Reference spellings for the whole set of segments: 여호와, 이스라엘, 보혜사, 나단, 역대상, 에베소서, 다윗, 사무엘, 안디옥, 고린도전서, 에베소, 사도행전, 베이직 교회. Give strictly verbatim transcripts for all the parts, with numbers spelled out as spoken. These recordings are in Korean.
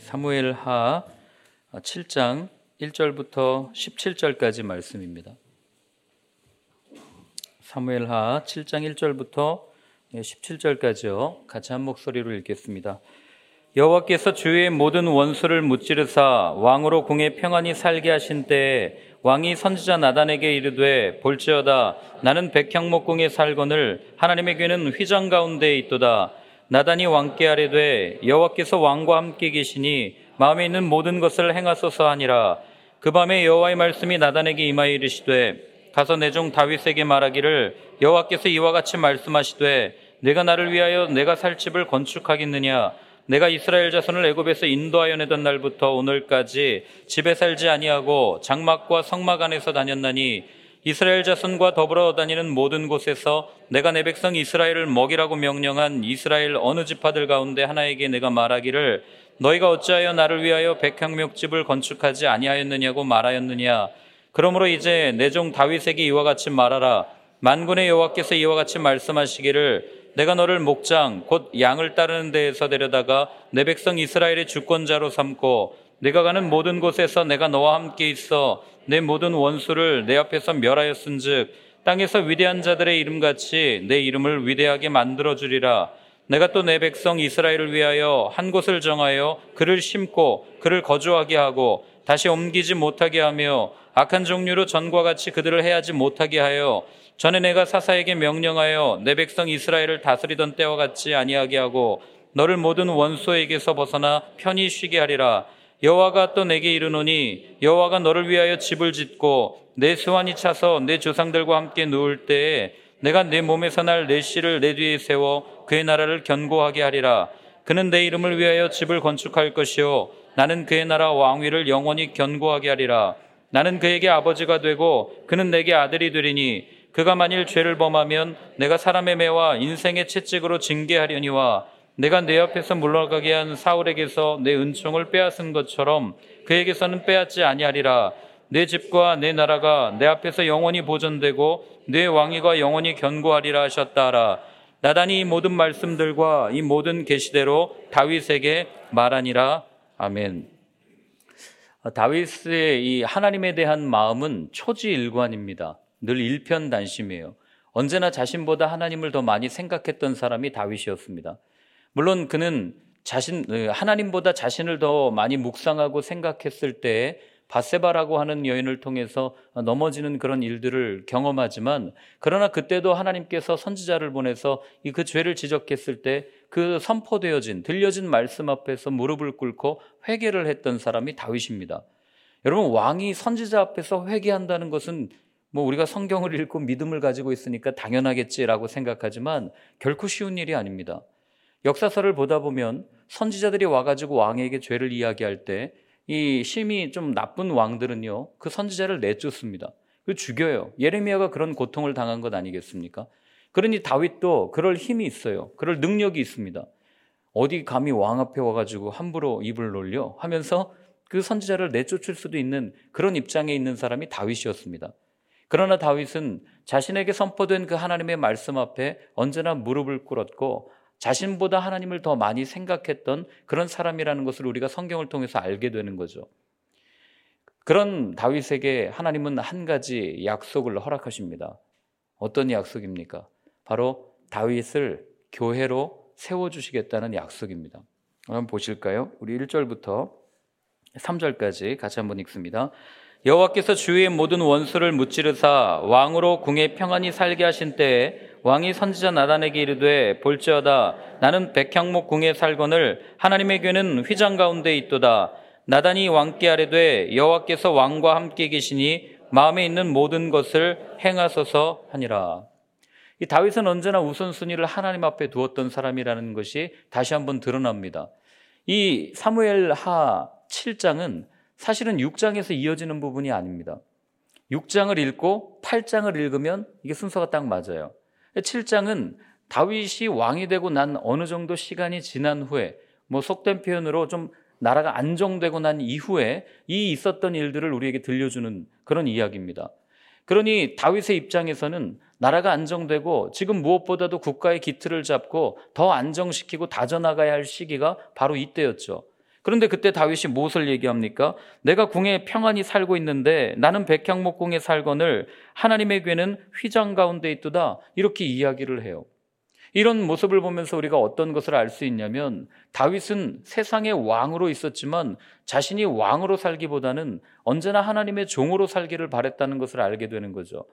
사무엘 하 칠 장 일 절부터 십칠 절까지 말씀입니다. 사무엘 하 칠 장 일 절부터 십칠 절까지요. 같이 한 목소리로 읽겠습니다. 여호와께서 주의 모든 원수를 무찌르사 왕으로 궁에 평안히 살게 하신 때에 왕이 선지자 나단에게 이르되 볼지어다 나는 백향목궁에 살거늘 하나님의 궤는 휘장 가운데에 있도다. 나단이 왕께 아뢰되 여호와께서 왕과 함께 계시니 마음에 있는 모든 것을 행하소서 하니라. 그 밤에 여호와의 말씀이 나단에게 임하여 이르시되 가서 내 종 다윗에게 말하기를 여호와께서 이와 같이 말씀하시되 내가 나를 위하여 내가 살 집을 건축하겠느냐. 내가 이스라엘 자손을 애굽에서 인도하여 내던 날부터 오늘까지 집에 살지 아니하고 장막과 성막 안에서 다녔나니 이스라엘 자손과 더불어 다니는 모든 곳에서 내가 내 백성 이스라엘을 먹이라고 명령한 이스라엘 어느 지파들 가운데 하나에게 내가 말하기를 너희가 어찌하여 나를 위하여 백향목집을 건축하지 아니하였느냐고 말하였느냐. 그러므로 이제 내 종 다윗에게 이와 같이 말하라. 만군의 여호와께서 이와 같이 말씀하시기를 내가 너를 목장 곧 양을 따르는 데에서 데려다가 내 백성 이스라엘의 주권자로 삼고 내가 가는 모든 곳에서 내가 너와 함께 있어 내 모든 원수를 내 앞에서 멸하였은즉 땅에서 위대한 자들의 이름같이 내 이름을 위대하게 만들어주리라. 내가 또 내 백성 이스라엘을 위하여 한 곳을 정하여 그를 심고 그를 거주하게 하고 다시 옮기지 못하게 하며 악한 종류로 전과 같이 그들을 해하지 못하게 하여 전에 내가 사사에게 명령하여 내 백성 이스라엘을 다스리던 때와 같이 아니하게 하고 너를 모든 원수에게서 벗어나 편히 쉬게 하리라. 여호와가 또 내게 이르노니 여호와가 너를 위하여 집을 짓고 내 수완이 차서 내 조상들과 함께 누울 때에 내가 내 몸에서 날 내 씨를 내 뒤에 세워 그의 나라를 견고하게 하리라. 그는 내 이름을 위하여 집을 건축할 것이요 나는 그의 나라 왕위를 영원히 견고하게 하리라. 나는 그에게 아버지가 되고 그는 내게 아들이 되리니 그가 만일 죄를 범하면 내가 사람의 매와 인생의 채찍으로 징계하려니와 내가 내 앞에서 물러가게 한 사울에게서 내 은총을 빼앗은 것처럼 그에게서는 빼앗지 아니하리라. 내 집과 내 나라가 내 앞에서 영원히 보존되고 내 왕위가 영원히 견고하리라 하셨다 하라. 나단이 이 모든 말씀들과 이 모든 계시대로 다윗에게 말하니라. 아멘. 다윗의 이 하나님에 대한 마음은 초지일관입니다. 늘 일편단심이에요. 언제나 자신보다 하나님을 더 많이 생각했던 사람이 다윗이었습니다. 물론 그는 자신 하나님보다 자신을 더 많이 묵상하고 생각했을 때 밧세바라고 하는 여인을 통해서 넘어지는 그런 일들을 경험하지만 그러나 그때도 하나님께서 선지자를 보내서 그 죄를 지적했을 때 그 선포되어진 들려진 말씀 앞에서 무릎을 꿇고 회개를 했던 사람이 다윗입니다. 여러분, 왕이 선지자 앞에서 회개한다는 것은 뭐 우리가 성경을 읽고 믿음을 가지고 있으니까 당연하겠지라고 생각하지만 결코 쉬운 일이 아닙니다. 역사서를 보다 보면 선지자들이 와가지고 왕에게 죄를 이야기할 때 이 심히 좀 나쁜 왕들은요 그 선지자를 내쫓습니다. 그 죽여요. 예레미야가 그런 고통을 당한 것 아니겠습니까? 그러니 다윗도 그럴 힘이 있어요. 그럴 능력이 있습니다. 어디 감히 왕 앞에 와가지고 함부로 입을 놀려 하면서 그 선지자를 내쫓을 수도 있는 그런 입장에 있는 사람이 다윗이었습니다. 그러나 다윗은 자신에게 선포된 그 하나님의 말씀 앞에 언제나 무릎을 꿇었고 자신보다 하나님을 더 많이 생각했던 그런 사람이라는 것을 우리가 성경을 통해서 알게 되는 거죠. 그런 다윗에게 하나님은 한 가지 약속을 허락하십니다. 어떤 약속입니까? 바로 다윗을 교회로 세워주시겠다는 약속입니다. 한번 보실까요? 우리 일 절부터 삼 절까지 같이 한번 읽습니다. 여호와께서 주의 모든 원수를 무찌르사 왕으로 궁에 평안히 살게 하신 때에 왕이 선지자 나단에게 이르되 볼지어다 나는 백향목 궁에 살거늘 하나님의 궤는 휘장 가운데 있도다. 나단이 왕께 아뢰되 여호와께서 왕과 함께 계시니 마음에 있는 모든 것을 행하소서 하니라. 이 다윗은 언제나 우선순위를 하나님 앞에 두었던 사람이라는 것이 다시 한번 드러납니다. 이 사무엘 하 칠 장은 사실은 육 장에서 이어지는 부분이 아닙니다. 육 장을 읽고 팔 장을 읽으면 이게 순서가 딱 맞아요. 칠 장은 다윗이 왕이 되고 난 어느 정도 시간이 지난 후에 뭐 속된 표현으로 좀 나라가 안정되고 난 이후에 이 있었던 일들을 우리에게 들려주는 그런 이야기입니다. 그러니 다윗의 입장에서는 나라가 안정되고 지금 무엇보다도 국가의 기틀을 잡고 더 안정시키고 다져나가야 할 시기가 바로 이때였죠. 그런데 그때 다윗이 무엇을 얘기합니까? 내가 궁에 평안히 살고 있는데 나는 백향목 궁에 살거늘 하나님의 궤는 휘장 가운데 있도다, 이렇게 이야기를 해요. 이런 모습을 보면서 우리가 어떤 것을 알 수 있냐면, 다윗은 세상의 왕으로 있었지만 자신이 왕으로 살기보다는 언제나 하나님의 종으로 살기를 바랬다는 것을 알게 되는 거죠.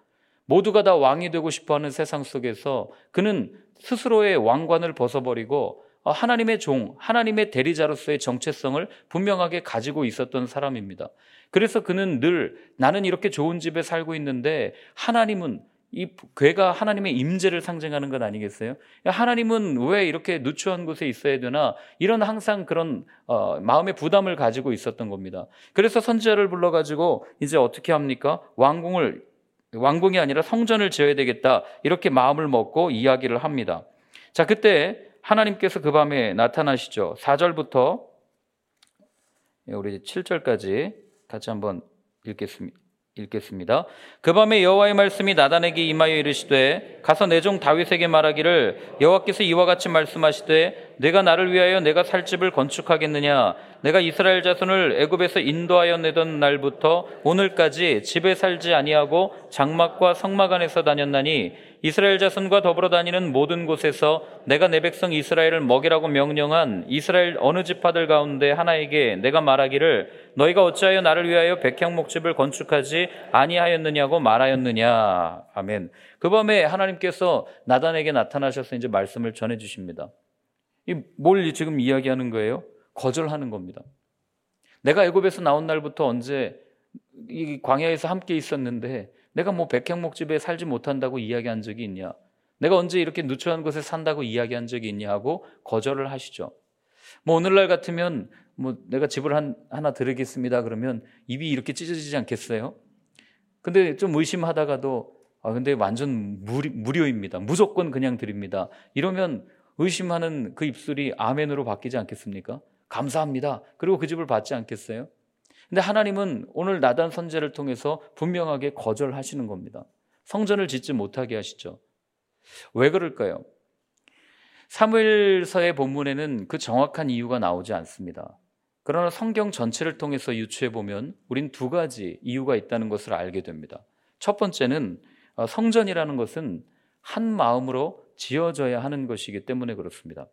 모두가 다 왕이 되고 싶어하는 세상 속에서 그는 스스로의 왕관을 벗어버리고 하나님의 종, 하나님의 대리자로서의 정체성을 분명하게 가지고 있었던 사람입니다. 그래서 그는 늘 나는 이렇게 좋은 집에 살고 있는데 하나님은, 이 궤가 하나님의 임재를 상징하는 것 아니겠어요? 하나님은 왜 이렇게 누추한 곳에 있어야 되나, 이런 항상 그런 어, 마음의 부담을 가지고 있었던 겁니다. 그래서 선지자를 불러가지고 이제 어떻게 합니까? 왕궁을, 왕궁이 아니라 성전을 지어야 되겠다, 이렇게 마음을 먹고 이야기를 합니다. 자, 그때 하나님께서 그 밤에 나타나시죠. 사 절부터 우리 칠 절까지 같이 한번 읽겠습니다. 읽겠습니다. 그 밤에 여호와의 말씀이 나단에게 임하여 이르시되 가서 내 종 다윗에게 말하기를 여호와께서 이와 같이 말씀하시되 내가 나를 위하여 내가 살 집을 건축하겠느냐, 내가 이스라엘 자손을 애굽에서 인도하여 내던 날부터 오늘까지 집에 살지 아니하고 장막과 성막 안에서 다녔나니 이스라엘 자손과 더불어 다니는 모든 곳에서 내가 내 백성 이스라엘을 먹이라고 명령한 이스라엘 어느 지파들 가운데 하나에게 내가 말하기를 너희가 어찌하여 나를 위하여 백향목집을 건축하지 아니하였느냐고 말하였느냐. 아멘. 그 밤에 하나님께서 나단에게 나타나셔서 이제 말씀을 전해 주십니다. 뭘 지금 이야기하는 거예요? 거절하는 겁니다. 내가 애굽에서 나온 날부터 언제 이 광야에서 함께 있었는데 내가 뭐 백향목집에 살지 못한다고 이야기한 적이 있냐, 내가 언제 이렇게 누추한 곳에 산다고 이야기한 적이 있냐 하고 거절을 하시죠. 뭐 오늘날 같으면 뭐 내가 집을 한, 하나 들으겠습니다 그러면 입이 이렇게 찢어지지 않겠어요? 근데 좀 의심하다가도 아 근데 완전 무리, 무료입니다, 무조건 그냥 드립니다, 이러면 의심하는 그 입술이 아멘으로 바뀌지 않겠습니까? 감사합니다, 그리고 그 집을 받지 않겠어요? 근데 하나님은 오늘 나단 선지자를 통해서 분명하게 거절하시는 겁니다. 성전을 짓지 못하게 하시죠. 왜 그럴까요? 사무엘서의 본문에는 그 정확한 이유가 나오지 않습니다. 그러나 성경 전체를 통해서 유추해 보면 우린 두 가지 이유가 있다는 것을 알게 됩니다. 첫 번째는 성전이라는 것은 한 마음으로 지어져야 하는 것이기 때문에 그렇습니다.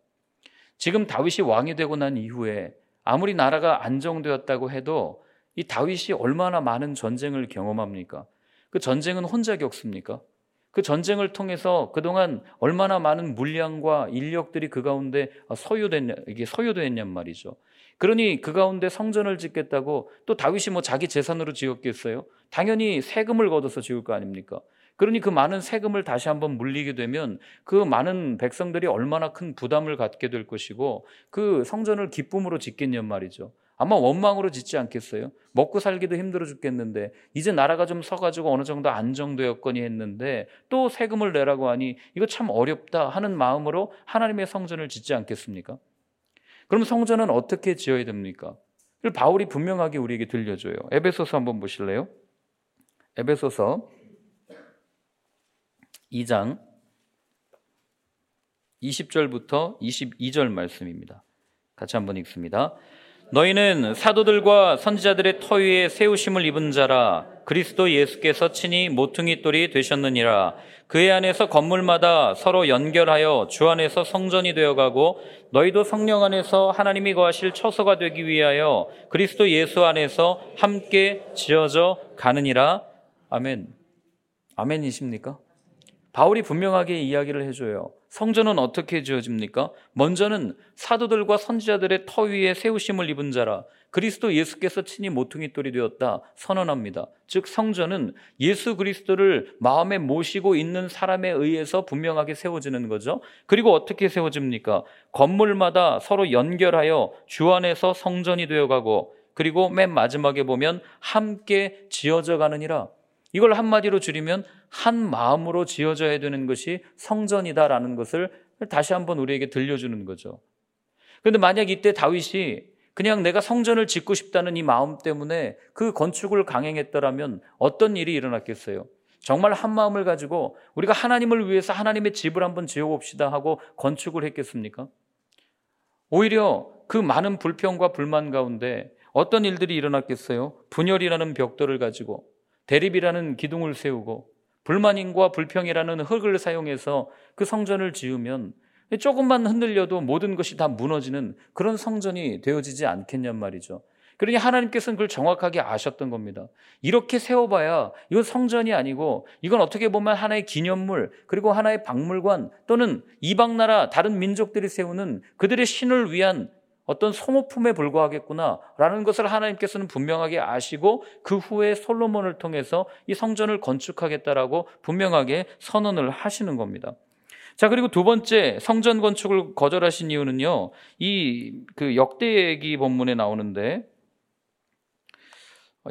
지금 다윗이 왕이 되고 난 이후에 아무리 나라가 안정되었다고 해도 이 다윗이 얼마나 많은 전쟁을 경험합니까? 그 전쟁은 혼자 겪습니까? 그 전쟁을 통해서 그동안 얼마나 많은 물량과 인력들이 그 가운데 소요됐냐, 이게 소요됐냔 말이죠. 그러니 그 가운데 성전을 짓겠다고 또 다윗이 뭐 자기 재산으로 지었겠어요? 당연히 세금을 걷어서 지을 거 아닙니까? 그러니 그 많은 세금을 다시 한번 물리게 되면 그 많은 백성들이 얼마나 큰 부담을 갖게 될 것이고 그 성전을 기쁨으로 짓겠냔 말이죠. 아마 원망으로 짓지 않겠어요? 먹고 살기도 힘들어 죽겠는데 이제 나라가 좀 서가지고 어느 정도 안정되었거니 했는데 또 세금을 내라고 하니 이거 참 어렵다 하는 마음으로 하나님의 성전을 짓지 않겠습니까? 그럼 성전은 어떻게 지어야 됩니까? 바울이 분명하게 우리에게 들려줘요. 에베소서 한번 보실래요? 에베소서 이 장 이십 절부터 이십이 절 말씀입니다. 같이 한번 읽습니다. 너희는 사도들과 선지자들의 터 위에 세우심을 입은 자라. 그리스도 예수께서 친히 모퉁이 돌이 되셨느니라. 그의 안에서 건물마다 서로 연결하여 주 안에서 성전이 되어가고 너희도 성령 안에서 하나님이 거하실 처소가 되기 위하여 그리스도 예수 안에서 함께 지어져 가느니라. 아멘. 아멘이십니까? 바울이 분명하게 이야기를 해줘요. 성전은 어떻게 지어집니까? 먼저는 사도들과 선지자들의 터 위에 세우심을 입은 자라. 그리스도 예수께서 친히 모퉁이 돌이 되었다 선언합니다. 즉 성전은 예수 그리스도를 마음에 모시고 있는 사람에 의해서 분명하게 세워지는 거죠. 그리고 어떻게 세워집니까? 건물마다 서로 연결하여 주 안에서 성전이 되어가고 그리고 맨 마지막에 보면 함께 지어져 가느니라. 이걸 한마디로 줄이면 한 마음으로 지어져야 되는 것이 성전이다라는 것을 다시 한번 우리에게 들려주는 거죠. 그런데 만약 이때 다윗이 그냥 내가 성전을 짓고 싶다는 이 마음 때문에 그 건축을 강행했더라면 어떤 일이 일어났겠어요? 정말 한 마음을 가지고 우리가 하나님을 위해서 하나님의 집을 한번 지어봅시다 하고 건축을 했겠습니까? 오히려 그 많은 불평과 불만 가운데 어떤 일들이 일어났겠어요? 분열이라는 벽돌을 가지고 대립이라는 기둥을 세우고 불만인과 불평이라는 흙을 사용해서 그 성전을 지으면 조금만 흔들려도 모든 것이 다 무너지는 그런 성전이 되어지지 않겠냔 말이죠. 그러니 하나님께서는 그걸 정확하게 아셨던 겁니다. 이렇게 세워봐야 이건 성전이 아니고 이건 어떻게 보면 하나의 기념물, 그리고 하나의 박물관, 또는 이방 나라 다른 민족들이 세우는 그들의 신을 위한 어떤 소모품에 불과하겠구나라는 것을 하나님께서는 분명하게 아시고 그 후에 솔로몬을 통해서 이 성전을 건축하겠다라고 분명하게 선언을 하시는 겁니다. 자, 그리고 두 번째 성전 건축을 거절하신 이유는요, 이 그 역대기 본문에 나오는데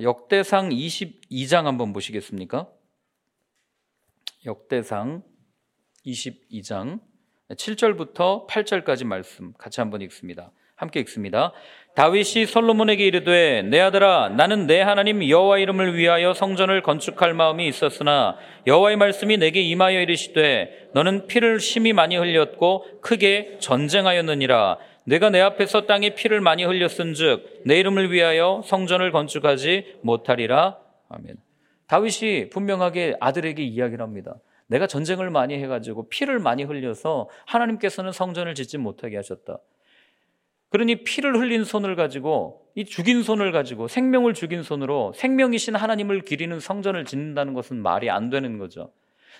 역대상 이십이 장 한번 보시겠습니까? 역대상 이십이 장 칠 절부터 팔 절까지 말씀 같이 한번 읽습니다. 함께 읽습니다. 다윗이 솔로몬에게 이르되 내 아들아, 나는 내 하나님 여호와 이름을 위하여 성전을 건축할 마음이 있었으나 여호와의 말씀이 내게 임하여 이르시되 너는 피를 심히 많이 흘렸고 크게 전쟁하였느니라. 내가 내 앞에서 땅에 피를 많이 흘렸은즉 내 이름을 위하여 성전을 건축하지 못하리라. 아멘. 다윗이 분명하게 아들에게 이야기를 합니다. 내가 전쟁을 많이 해가지고 피를 많이 흘려서 하나님께서는 성전을 짓지 못하게 하셨다. 그러니 피를 흘린 손을 가지고, 이 죽인 손을 가지고, 생명을 죽인 손으로 생명이신 하나님을 기리는 성전을 짓는다는 것은 말이 안 되는 거죠.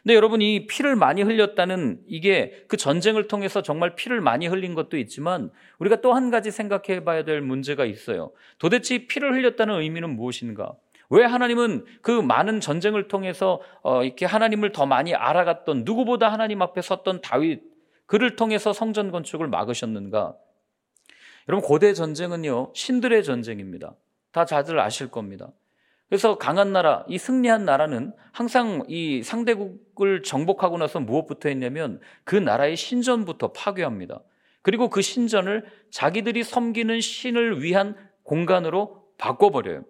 근데 여러분, 이 피를 많이 흘렸다는, 이게 그 전쟁을 통해서 정말 피를 많이 흘린 것도 있지만 우리가 또 한 가지 생각해 봐야 될 문제가 있어요. 도대체 피를 흘렸다는 의미는 무엇인가? 왜 하나님은 그 많은 전쟁을 통해서 이렇게 하나님을 더 많이 알아갔던, 누구보다 하나님 앞에 섰던 다윗, 그를 통해서 성전 건축을 막으셨는가? 여러분, 고대 전쟁은요, 신들의 전쟁입니다. 다 다들 아실 겁니다. 그래서 강한 나라, 이 승리한 나라는 항상 이 상대국을 정복하고 나서 무엇부터 했냐면 그 나라의 신전부터 파괴합니다. 그리고 그 신전을 자기들이 섬기는 신을 위한 공간으로 바꿔버려요.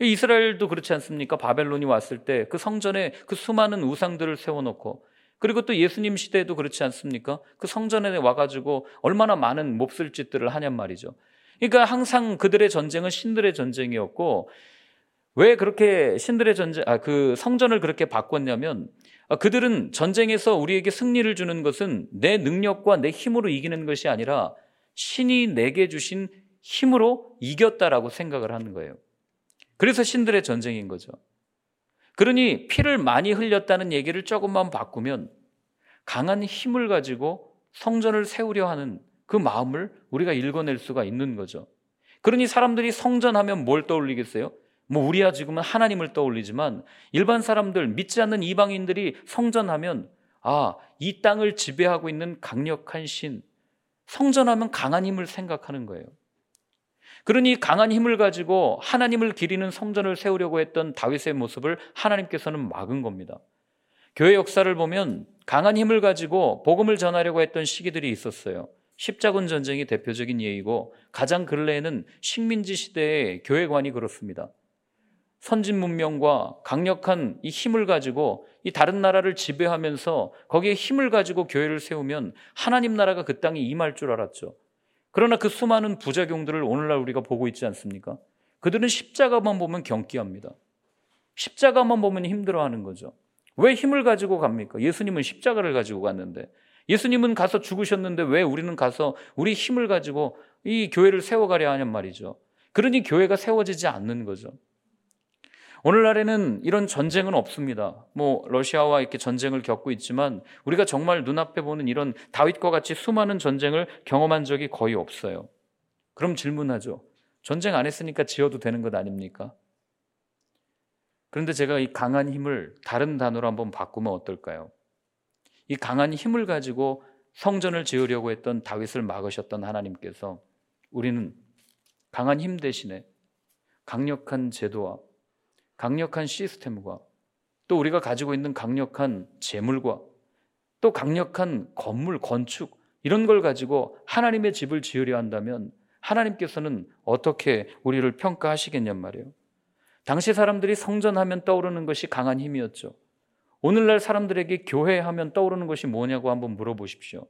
이스라엘도 그렇지 않습니까? 바벨론이 왔을 때 그 성전에 그 수많은 우상들을 세워놓고, 그리고 또 예수님 시대에도 그렇지 않습니까? 그 성전에 와가지고 얼마나 많은 몹쓸 짓들을 하냔 말이죠. 그러니까 항상 그들의 전쟁은 신들의 전쟁이었고, 왜 그렇게 신들의 전쟁, 아, 그 성전을 그렇게 바꿨냐면, 그들은 전쟁에서 우리에게 승리를 주는 것은 내 능력과 내 힘으로 이기는 것이 아니라 신이 내게 주신 힘으로 이겼다라고 생각을 하는 거예요. 그래서 신들의 전쟁인 거죠. 그러니 피를 많이 흘렸다는 얘기를 조금만 바꾸면 강한 힘을 가지고 성전을 세우려 하는 그 마음을 우리가 읽어낼 수가 있는 거죠. 그러니 사람들이 성전하면 뭘 떠올리겠어요? 뭐 우리야 지금은 하나님을 떠올리지만 일반 사람들, 믿지 않는 이방인들이 성전하면 아, 이 땅을 지배하고 있는 강력한 신, 성전하면 강한 힘을 생각하는 거예요. 그러니 강한 힘을 가지고 하나님을 기리는 성전을 세우려고 했던 다윗의 모습을 하나님께서는 막은 겁니다. 교회 역사를 보면 강한 힘을 가지고 복음을 전하려고 했던 시기들이 있었어요. 십자군 전쟁이 대표적인 예이고 가장 근래에는 식민지 시대의 교회관이 그렇습니다. 선진 문명과 강력한 이 힘을 가지고 이 다른 나라를 지배하면서 거기에 힘을 가지고 교회를 세우면 하나님 나라가 그 땅에 임할 줄 알았죠. 그러나 그 수많은 부작용들을 오늘날 우리가 보고 있지 않습니까? 그들은 십자가만 보면 경기합니다. 십자가만 보면 힘들어하는 거죠. 왜 힘을 가지고 갑니까? 예수님은 십자가를 가지고 갔는데, 예수님은 가서 죽으셨는데 왜 우리는 가서 우리 힘을 가지고 이 교회를 세워가려 하냔 말이죠. 그러니 교회가 세워지지 않는 거죠. 오늘날에는 이런 전쟁은 없습니다. 뭐 러시아와 이렇게 전쟁을 겪고 있지만 우리가 정말 눈앞에 보는 이런 다윗과 같이 수많은 전쟁을 경험한 적이 거의 없어요. 그럼 질문하죠. 전쟁 안 했으니까 지어도 되는 것 아닙니까? 그런데 제가 이 강한 힘을 다른 단어로 한번 바꾸면 어떨까요? 이 강한 힘을 가지고 성전을 지으려고 했던 다윗을 막으셨던 하나님께서, 우리는 강한 힘 대신에 강력한 제도와 강력한 시스템과 또 우리가 가지고 있는 강력한 재물과 또 강력한 건물, 건축, 이런 걸 가지고 하나님의 집을 지으려 한다면 하나님께서는 어떻게 우리를 평가하시겠냔 말이에요. 당시 사람들이 성전하면 떠오르는 것이 강한 힘이었죠. 오늘날 사람들에게 교회하면 떠오르는 것이 뭐냐고 한번 물어보십시오.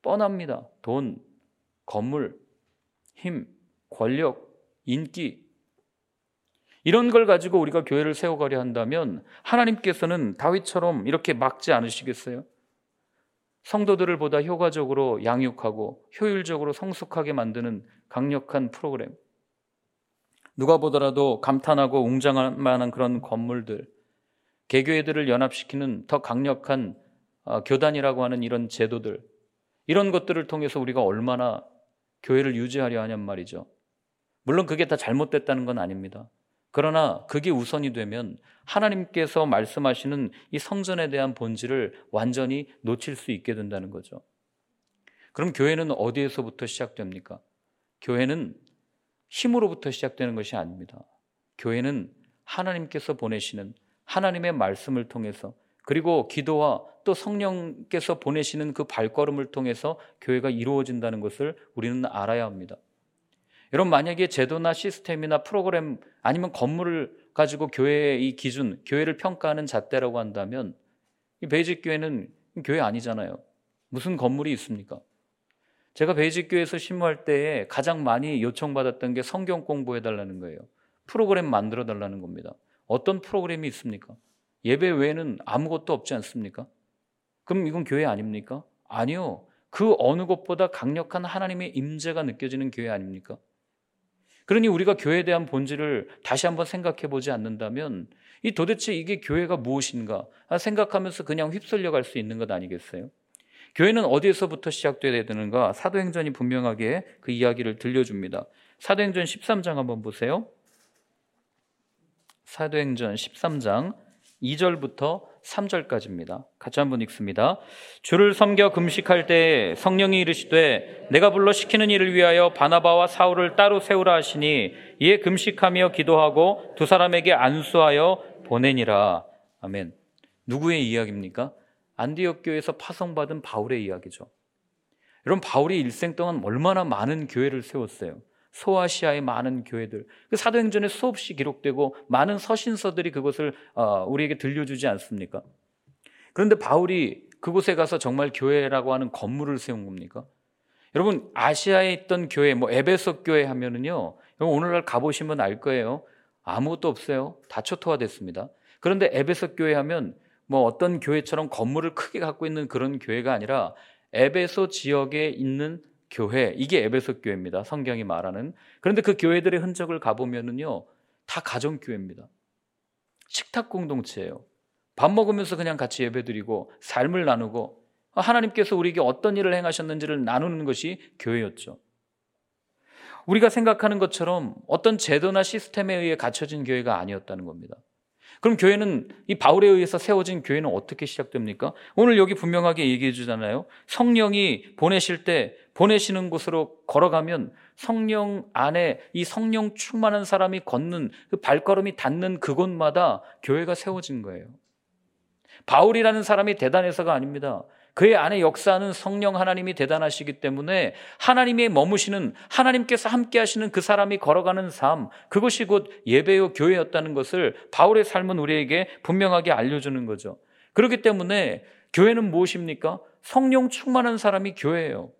뻔합니다. 돈, 건물, 힘, 권력, 인기 이런 걸 가지고 우리가 교회를 세워가려 한다면 하나님께서는 다윗처럼 이렇게 막지 않으시겠어요? 성도들을 보다 효과적으로 양육하고 효율적으로 성숙하게 만드는 강력한 프로그램, 누가 보더라도 감탄하고 웅장할 만한 그런 건물들, 개교회들을 연합시키는 더 강력한 교단이라고 하는 이런 제도들, 이런 것들을 통해서 우리가 얼마나 교회를 유지하려 하냔 말이죠. 물론 그게 다 잘못됐다는 건 아닙니다. 그러나 그게 우선이 되면 하나님께서 말씀하시는 이 성전에 대한 본질을 완전히 놓칠 수 있게 된다는 거죠. 그럼 교회는 어디에서부터 시작됩니까? 교회는 힘으로부터 시작되는 것이 아닙니다. 교회는 하나님께서 보내시는 하나님의 말씀을 통해서, 그리고 기도와 또 성령께서 보내시는 그 발걸음을 통해서 교회가 이루어진다는 것을 우리는 알아야 합니다. 여러분, 만약에 제도나 시스템이나 프로그램 아니면 건물을 가지고 교회의 이 기준, 교회를 평가하는 잣대라고 한다면 이 베이직 교회는 교회 아니잖아요. 무슨 건물이 있습니까? 제가 베이직 교회에서 신무할 때에 가장 많이 요청받았던 게 성경 공부해달라는 거예요. 프로그램 만들어달라는 겁니다. 어떤 프로그램이 있습니까? 예배 외에는 아무것도 없지 않습니까? 그럼 이건 교회 아닙니까? 아니요. 그 어느 것보다 강력한 하나님의 임재가 느껴지는 교회 아닙니까? 그러니 우리가 교회에 대한 본질을 다시 한번 생각해 보지 않는다면 이 도대체 이게 교회가 무엇인가 생각하면서 그냥 휩쓸려 갈 수 있는 것 아니겠어요? 교회는 어디에서부터 시작되어야 되는가? 사도행전이 분명하게 그 이야기를 들려줍니다. 사도행전 십삼 장 한번 보세요. 사도행전 십삼 장 이 절부터 삼 절까지입니다. 같이 한번 읽습니다. 주를 섬겨 금식할 때에 성령이 이르시되 내가 불러 시키는 일을 위하여 바나바와 사울을 따로 세우라 하시니 이에 금식하며 기도하고 두 사람에게 안수하여 보내니라. 아멘. 누구의 이야기입니까? 안디옥 교회에서 파송받은 바울의 이야기죠. 여러분, 바울이 일생 동안 얼마나 많은 교회를 세웠어요. 소아시아의 많은 교회들, 그 사도행전에 수없이 기록되고 많은 서신서들이 그것을 우리에게 들려주지 않습니까? 그런데 바울이 그곳에 가서 정말 교회라고 하는 건물을 세운 겁니까? 여러분, 아시아에 있던 교회, 뭐 에베소 교회 하면은요, 오늘날 가보시면 알 거예요. 아무것도 없어요. 다 초토화됐습니다. 그런데 에베소 교회 하면 뭐 어떤 교회처럼 건물을 크게 갖고 있는 그런 교회가 아니라 에베소 지역에 있는 교회, 이게 에베소 교회입니다. 성경이 말하는. 그런데 그 교회들의 흔적을 가보면은요, 다 가정교회입니다. 식탁 공동체예요. 밥 먹으면서 그냥 같이 예배드리고 삶을 나누고 하나님께서 우리에게 어떤 일을 행하셨는지를 나누는 것이 교회였죠. 우리가 생각하는 것처럼 어떤 제도나 시스템에 의해 갖춰진 교회가 아니었다는 겁니다. 그럼 교회는, 이 바울에 의해서 세워진 교회는 어떻게 시작됩니까? 오늘 여기 분명하게 얘기해 주잖아요. 성령이 보내실 때 보내시는 곳으로 걸어가면 성령 안에 이 성령 충만한 사람이 걷는 그 발걸음이 닿는 그곳마다 교회가 세워진 거예요. 바울이라는 사람이 대단해서가 아닙니다. 그의 안에 역사하는 성령 하나님이 대단하시기 때문에 하나님이 머무시는, 하나님께서 함께 하시는 그 사람이 걸어가는 삶, 그것이 곧 예배요 교회였다는 것을 바울의 삶은 우리에게 분명하게 알려주는 거죠. 그렇기 때문에 교회는 무엇입니까? 성령 충만한 사람이 교회예요.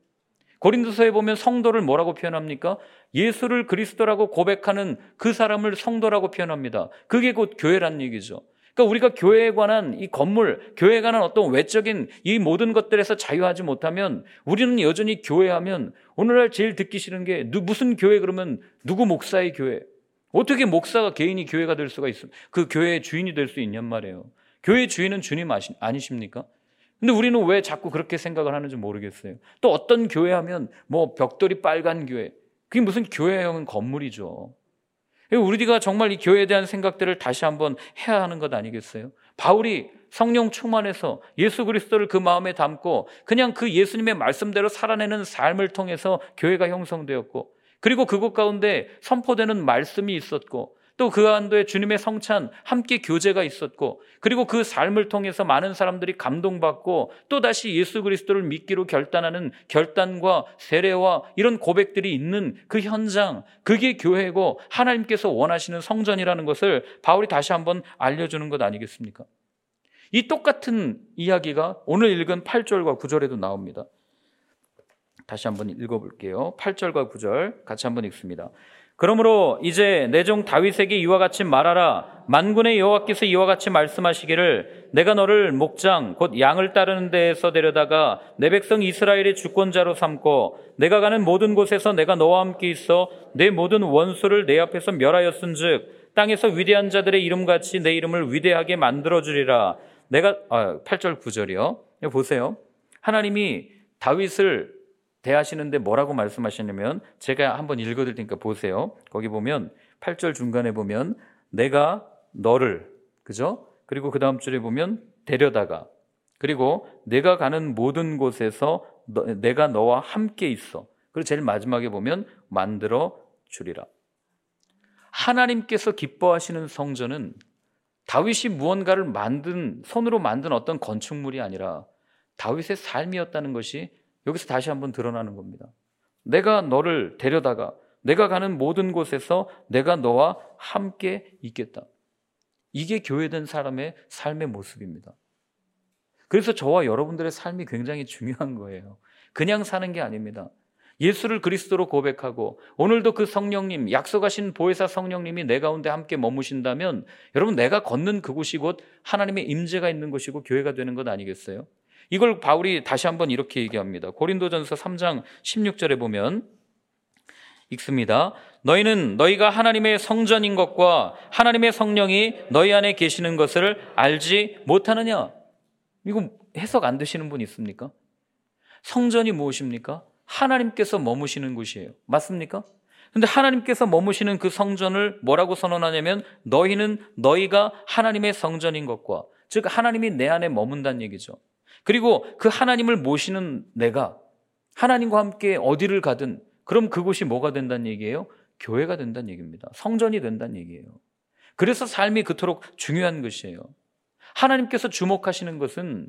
고린도서에 보면 성도를 뭐라고 표현합니까? 예수를 그리스도라고 고백하는 그 사람을 성도라고 표현합니다. 그게 곧 교회란 얘기죠. 그러니까 우리가 교회에 관한 이 건물, 교회에 관한 어떤 외적인 이 모든 것들에서 자유하지 못하면 우리는 여전히 교회하면 오늘날 제일 듣기 싫은 게 무슨 교회 그러면 누구 목사의 교회. 어떻게 목사가 개인이 교회가 될 수가 있습니까? 그 교회의 주인이 될 수 있냔 말이에요. 교회의 주인은 주님 아니십니까? 근데 우리는 왜 자꾸 그렇게 생각을 하는지 모르겠어요. 또 어떤 교회 하면 뭐 벽돌이 빨간 교회. 그게 무슨 교회형은 건물이죠. 우리가 정말 이 교회에 대한 생각들을 다시 한번 해야 하는 것 아니겠어요? 바울이 성령 충만해서 예수 그리스도를 그 마음에 담고 그냥 그 예수님의 말씀대로 살아내는 삶을 통해서 교회가 형성되었고, 그리고 그곳 가운데 선포되는 말씀이 있었고, 또 그 안도에 주님의 성찬, 함께 교제가 있었고, 그리고 그 삶을 통해서 많은 사람들이 감동받고 또다시 예수 그리스도를 믿기로 결단하는 결단과 세례와 이런 고백들이 있는 그 현장, 그게 교회고 하나님께서 원하시는 성전이라는 것을 바울이 다시 한번 알려주는 것 아니겠습니까? 이 똑같은 이야기가 오늘 읽은 팔 절과 구 절에도 나옵니다. 다시 한번 읽어볼게요. 팔 절과 구 절 같이 한번 읽습니다. 그러므로 이제 내 종 다윗에게 이와 같이 말하라. 만군의 여호와께서 이와 같이 말씀하시기를 내가 너를 목장 곧 양을 따르는 데에서 데려다가 내 백성 이스라엘의 주권자로 삼고 내가 가는 모든 곳에서 내가 너와 함께 있어 내 모든 원수를 내 앞에서 멸하였은즉 땅에서 위대한 자들의 이름같이 내 이름을 위대하게 만들어주리라. 내가 아, 팔 절 구 절이요. 보세요. 하나님이 다윗을 대하시는데 뭐라고 말씀하시냐면, 제가 한번 읽어드릴 테니까 보세요. 거기 보면 팔 절 중간에 보면 내가 너를, 그죠? 그리고 그 다음 줄에 보면 데려다가, 그리고 내가 가는 모든 곳에서 너, 내가 너와 함께 있어. 그리고 제일 마지막에 보면 만들어 주리라. 하나님께서 기뻐하시는 성전은 다윗이 무언가를 만든, 손으로 만든 어떤 건축물이 아니라 다윗의 삶이었다는 것이 여기서 다시 한번 드러나는 겁니다. 내가 너를 데려다가 내가 가는 모든 곳에서 내가 너와 함께 있겠다. 이게 교회된 사람의 삶의 모습입니다. 그래서 저와 여러분들의 삶이 굉장히 중요한 거예요. 그냥 사는 게 아닙니다. 예수를 그리스도로 고백하고 오늘도 그 성령님, 약속하신 보혜사 성령님이 내 가운데 함께 머무신다면 여러분, 내가 걷는 그곳이 곧 하나님의 임재가 있는 곳이고 교회가 되는 것 아니겠어요? 이걸 바울이 다시 한번 이렇게 얘기합니다. 고린도전서 삼 장 십육 절에 보면 읽습니다. 너희는 너희가 하나님의 성전인 것과 하나님의 성령이 너희 안에 계시는 것을 알지 못하느냐. 이거 해석 안 되시는 분 있습니까? 성전이 무엇입니까? 하나님께서 머무시는 곳이에요. 맞습니까? 근데 하나님께서 머무시는 그 성전을 뭐라고 선언하냐면 너희는 너희가 하나님의 성전인 것과, 즉 하나님이 내 안에 머문다는 얘기죠. 그리고 그 하나님을 모시는 내가 하나님과 함께 어디를 가든 그럼 그곳이 뭐가 된다는 얘기예요? 교회가 된다는 얘기입니다. 성전이 된다는 얘기예요. 그래서 삶이 그토록 중요한 것이에요. 하나님께서 주목하시는 것은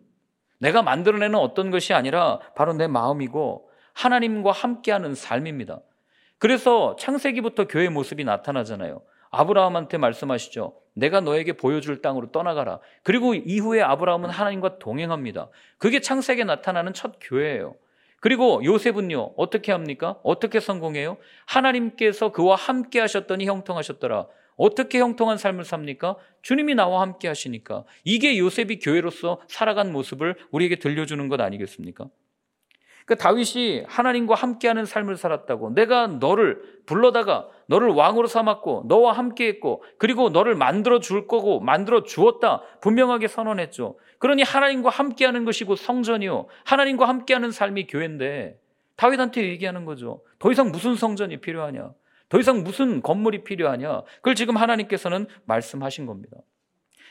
내가 만들어내는 어떤 것이 아니라 바로 내 마음이고 하나님과 함께하는 삶입니다. 그래서 창세기부터 교회의 모습이 나타나잖아요. 아브라함한테 말씀하시죠. 내가 너에게 보여줄 땅으로 떠나가라. 그리고 이후에 아브라함은 하나님과 동행합니다. 그게 창세기에 나타나는 첫 교회예요. 그리고 요셉은요, 어떻게 합니까? 어떻게 성공해요? 하나님께서 그와 함께 하셨더니 형통하셨더라. 어떻게 형통한 삶을 삽니까? 주님이 나와 함께 하시니까. 이게 요셉이 교회로서 살아간 모습을 우리에게 들려주는 것 아니겠습니까? 그 다윗이 하나님과 함께하는 삶을 살았다고, 내가 너를 불러다가 너를 왕으로 삼았고 너와 함께했고 그리고 너를 만들어 줄 거고 만들어 주었다 분명하게 선언했죠. 그러니 하나님과 함께하는 것이 곧 성전이요, 하나님과 함께하는 삶이 교회인데 다윗한테 얘기하는 거죠. 더 이상 무슨 성전이 필요하냐, 더 이상 무슨 건물이 필요하냐. 그걸 지금 하나님께서는 말씀하신 겁니다.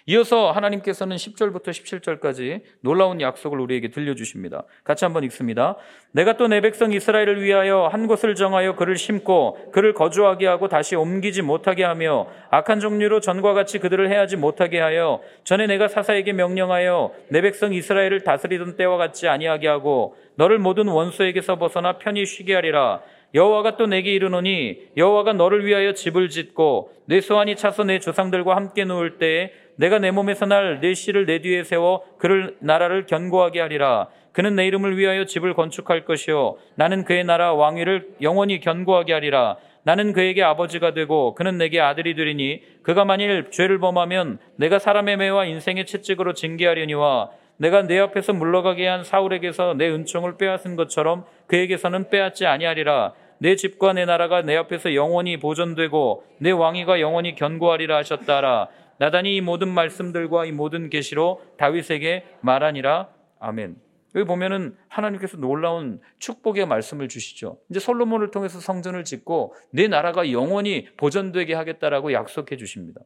이어서 하나님께서는 십 절부터 십칠 절까지 놀라운 약속을 우리에게 들려주십니다. 같이 한번 읽습니다. 내가 또 내 백성 이스라엘을 위하여 한 곳을 정하여 그를 심고 그를 거주하게 하고 다시 옮기지 못하게 하며 악한 종류로 전과 같이 그들을 해하지 못하게 하여 전에 내가 사사에게 명령하여 내 백성 이스라엘을 다스리던 때와 같이 아니하게 하고 너를 모든 원수에게서 벗어나 편히 쉬게 하리라. 여호와가 또 내게 이르노니 여호와가 너를 위하여 집을 짓고 내 소환이 차서 내 조상들과 함께 누울 때에 내가 내 몸에서 날 내 씨를 내 뒤에 세워 그를 나라를 견고하게 하리라. 그는 내 이름을 위하여 집을 건축할 것이요 나는 그의 나라 왕위를 영원히 견고하게 하리라. 나는 그에게 아버지가 되고 그는 내게 아들이 되리니 그가 만일 죄를 범하면 내가 사람의 매와 인생의 채찍으로 징계하려니와 내가 내 앞에서 물러가게 한 사울에게서 내 은총을 빼앗은 것처럼 그에게서는 빼앗지 아니하리라. 내 집과 내 나라가 내 앞에서 영원히 보존되고 내 왕위가 영원히 견고하리라 하셨다라. 나단이 이 모든 말씀들과 이 모든 계시로 다윗에게 말하니라. 아멘. 여기 보면은 하나님께서 놀라운 축복의 말씀을 주시죠. 이제 솔로몬을 통해서 성전을 짓고 내 나라가 영원히 보존되게 하겠다라고 약속해 주십니다.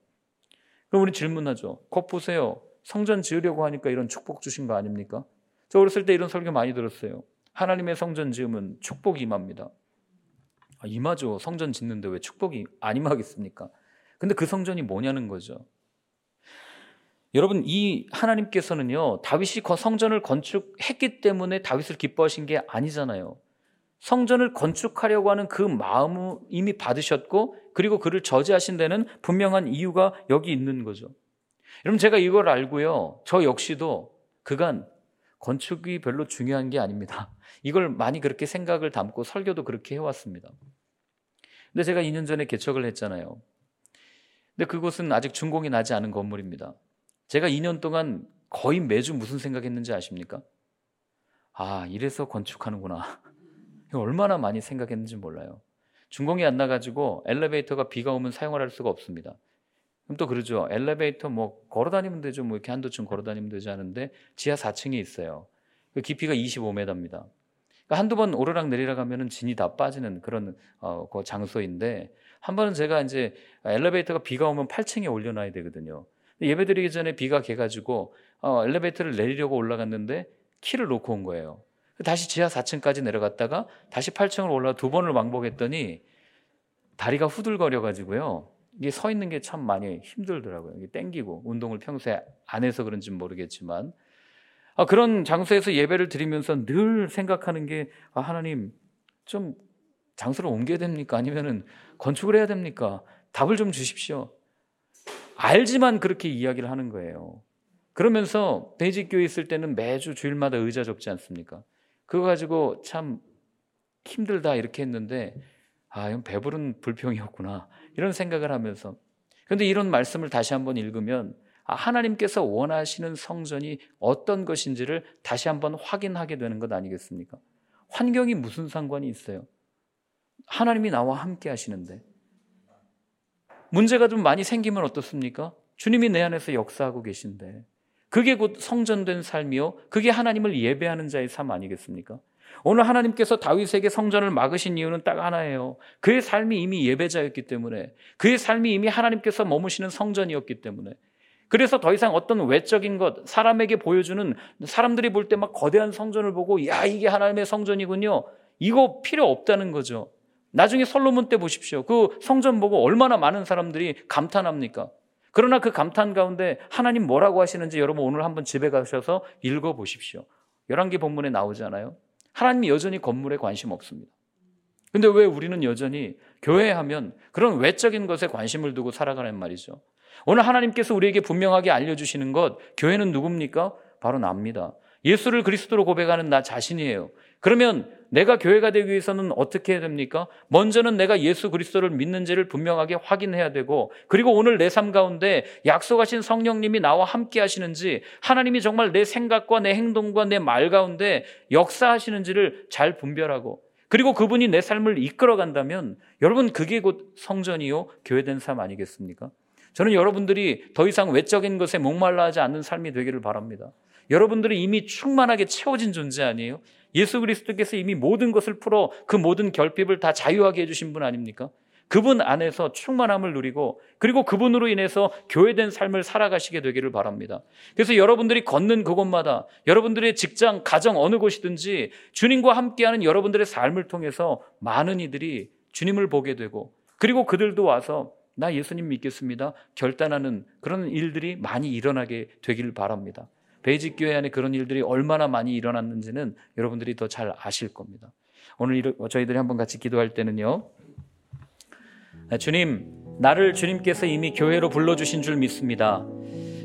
그럼 우리 질문하죠. 거 보세요. 성전 지으려고 하니까 이런 축복 주신 거 아닙니까? 저 어렸을 때 이런 설교 많이 들었어요. 하나님의 성전 지으면 축복이 임합니다. 아, 임하죠. 성전 짓는데 왜 축복이 안 임하겠습니까? 근데 그 성전이 뭐냐는 거죠. 여러분, 이 하나님께서는요, 다윗이 성전을 건축했기 때문에 다윗을 기뻐하신 게 아니잖아요. 성전을 건축하려고 하는 그 마음을 이미 받으셨고 그리고 그를 저지하신 데는 분명한 이유가 여기 있는 거죠. 여러분, 제가 이걸 알고요, 저 역시도 그간 건축이 별로 중요한 게 아닙니다. 이걸 많이 그렇게 생각을 담고 설교도 그렇게 해왔습니다. 근데 제가 이 년 전에 개척을 했잖아요. 근데 그곳은 아직 준공이 나지 않은 건물입니다. 제가 이 년 동안 거의 매주 무슨 생각했는지 아십니까? 아, 이래서 건축하는구나. 얼마나 많이 생각했는지 몰라요. 준공이 안 나가지고 엘리베이터가 비가 오면 사용을 할 수가 없습니다. 그럼 또 그러죠. 엘리베이터 뭐 걸어다니면 되죠. 뭐 이렇게 한도층 걸어다니면 되지 않은데 지하 사 층에 있어요. 깊이가 이십오 미터입니다. 그러니까 한두 번 오르락 내리락 하면은 진이 다 빠지는 그런 어, 그 장소인데, 한 번은 제가 이제 엘리베이터가 비가 오면 팔 층에 올려놔야 되거든요. 예배드리기 전에 비가 개가지고 어, 엘리베이터를 내리려고 올라갔는데 키를 놓고 온 거예요. 다시 지하 사 층까지 내려갔다가 다시 팔 층으로 올라가 두 번을 왕복했더니 다리가 후들거려가지고요. 이게 서 있는 게 참 많이 힘들더라고요. 이게 땡기고, 운동을 평소에 안 해서 그런지 모르겠지만. 아, 그런 장소에서 예배를 드리면서 늘 생각하는 게, 아, 하나님, 좀 장소를 옮겨야 됩니까? 아니면은 건축을 해야 됩니까? 답을 좀 주십시오. 알지만 그렇게 이야기를 하는 거예요. 그러면서 베이직 교회에 있을 때는 매주 주일마다 의자 접지 않습니까? 그거 가지고 참 힘들다 이렇게 했는데, 아, 이건 배부른 불평이었구나, 이런 생각을 하면서. 그런데 이런 말씀을 다시 한번 읽으면 하나님께서 원하시는 성전이 어떤 것인지를 다시 한번 확인하게 되는 것 아니겠습니까? 환경이 무슨 상관이 있어요? 하나님이 나와 함께 하시는데. 문제가 좀 많이 생기면 어떻습니까? 주님이 내 안에서 역사하고 계신데. 그게 곧 성전된 삶이요, 그게 하나님을 예배하는 자의 삶 아니겠습니까? 오늘 하나님께서 다윗에게 성전을 막으신 이유는 딱 하나예요. 그의 삶이 이미 예배자였기 때문에, 그의 삶이 이미 하나님께서 머무시는 성전이었기 때문에. 그래서 더 이상 어떤 외적인 것, 사람에게 보여주는, 사람들이 볼 때 막 거대한 성전을 보고, 야, 이게 하나님의 성전이군요, 이거 필요 없다는 거죠. 나중에 솔로몬 때 보십시오. 그 성전 보고 얼마나 많은 사람들이 감탄합니까? 그러나 그 감탄 가운데 하나님 뭐라고 하시는지 여러분 오늘 한번 집에 가셔서 읽어보십시오. 열왕기 본문에 나오지 않아요? 하나님이 여전히 건물에 관심 없습니다. 근데 왜 우리는 여전히 교회 하면 그런 외적인 것에 관심을 두고 살아가는 말이죠. 오늘 하나님께서 우리에게 분명하게 알려주시는 것, 교회는 누굽니까? 바로 나입니다. 예수를 그리스도로 고백하는 나 자신이에요. 그러면 내가 교회가 되기 위해서는 어떻게 해야 됩니까? 먼저는 내가 예수 그리스도를 믿는지를 분명하게 확인해야 되고, 그리고 오늘 내 삶 가운데 약속하신 성령님이 나와 함께 하시는지, 하나님이 정말 내 생각과 내 행동과 내 말 가운데 역사하시는지를 잘 분별하고, 그리고 그분이 내 삶을 이끌어 간다면 여러분, 그게 곧 성전이요, 교회된 삶 아니겠습니까? 저는 여러분들이 더 이상 외적인 것에 목말라 하지 않는 삶이 되기를 바랍니다. 여러분들이 이미 충만하게 채워진 존재 아니에요? 예수 그리스도께서 이미 모든 것을 풀어 그 모든 결핍을 다 자유하게 해주신 분 아닙니까? 그분 안에서 충만함을 누리고, 그리고 그분으로 인해서 교회된 삶을 살아가시게 되기를 바랍니다. 그래서 여러분들이 걷는 그곳마다, 여러분들의 직장, 가정 어느 곳이든지 주님과 함께하는 여러분들의 삶을 통해서 많은 이들이 주님을 보게 되고, 그리고 그들도 와서 나 예수님 믿겠습니다 결단하는 그런 일들이 많이 일어나게 되기를 바랍니다. 베이직 교회 안에 그런 일들이 얼마나 많이 일어났는지는 여러분들이 더 잘 아실 겁니다. 오늘 저희들이 한번 같이 기도할 때는요, 주님, 나를 주님께서 이미 교회로 불러주신 줄 믿습니다.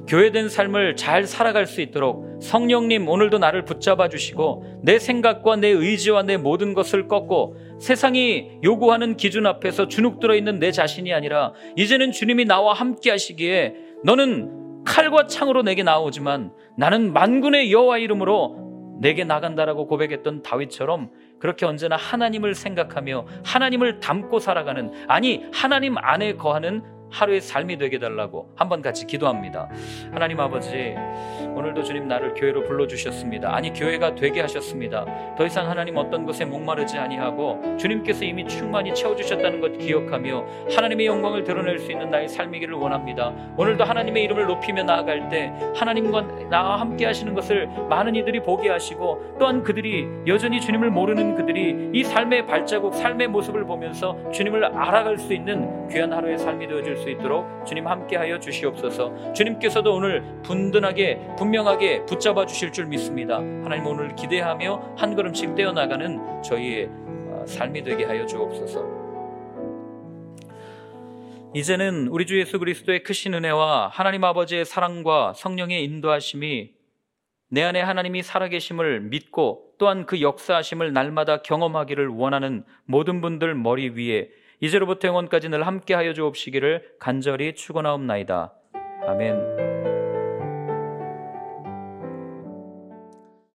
교회된 삶을 잘 살아갈 수 있도록 성령님, 오늘도 나를 붙잡아 주시고, 내 생각과 내 의지와 내 모든 것을 꺾고, 세상이 요구하는 기준 앞에서 주눅들어 있는 내 자신이 아니라, 이제는 주님이 나와 함께 하시기에 너는 칼과 창으로 내게 나오지만 나는 만군의 여호와 이름으로 내게 나간다라고 고백했던 다윗처럼, 그렇게 언제나 하나님을 생각하며 하나님을 담고 살아가는, 아니 하나님 안에 거하는 하루의 삶이 되게 달라고 한번 같이 기도합니다. 하나님 아버지, 오늘도 주님 나를 교회로 불러주셨습니다. 아니 교회가 되게 하셨습니다. 더 이상 하나님 어떤 것에 목마르지 아니하고 주님께서 이미 충만히 채워주셨다는 것 기억하며 하나님의 영광을 드러낼 수 있는 나의 삶이기를 원합니다. 오늘도 하나님의 이름을 높이며 나아갈 때 하나님과 나와 함께 하시는 것을 많은 이들이 보게 하시고, 또한 그들이 여전히 주님을 모르는 그들이 이 삶의 발자국, 삶의 모습을 보면서 주님을 알아갈 수 있는 귀한 하루의 삶이 되어질 수 있도록 주님 함께하여 주시옵소서. 주님께서도 오늘 분든하게 분명하게 붙잡아 주실 줄 믿습니다. 하나님, 오늘 기대하며 한 걸음씩 떼어나가는 저희의 삶이 되게 하여 주옵소서. 이제는 우리 주 예수 그리스도의 크신 은혜와 하나님 아버지의 사랑과 성령의 인도하심이 내 안에 하나님이 살아계심을 믿고 또한 그 역사하심을 날마다 경험하기를 원하는 모든 분들 머리 위에 이제로부터 영원까지 늘 함께하여 주옵시기를 간절히 축원하옵나이다. 아멘.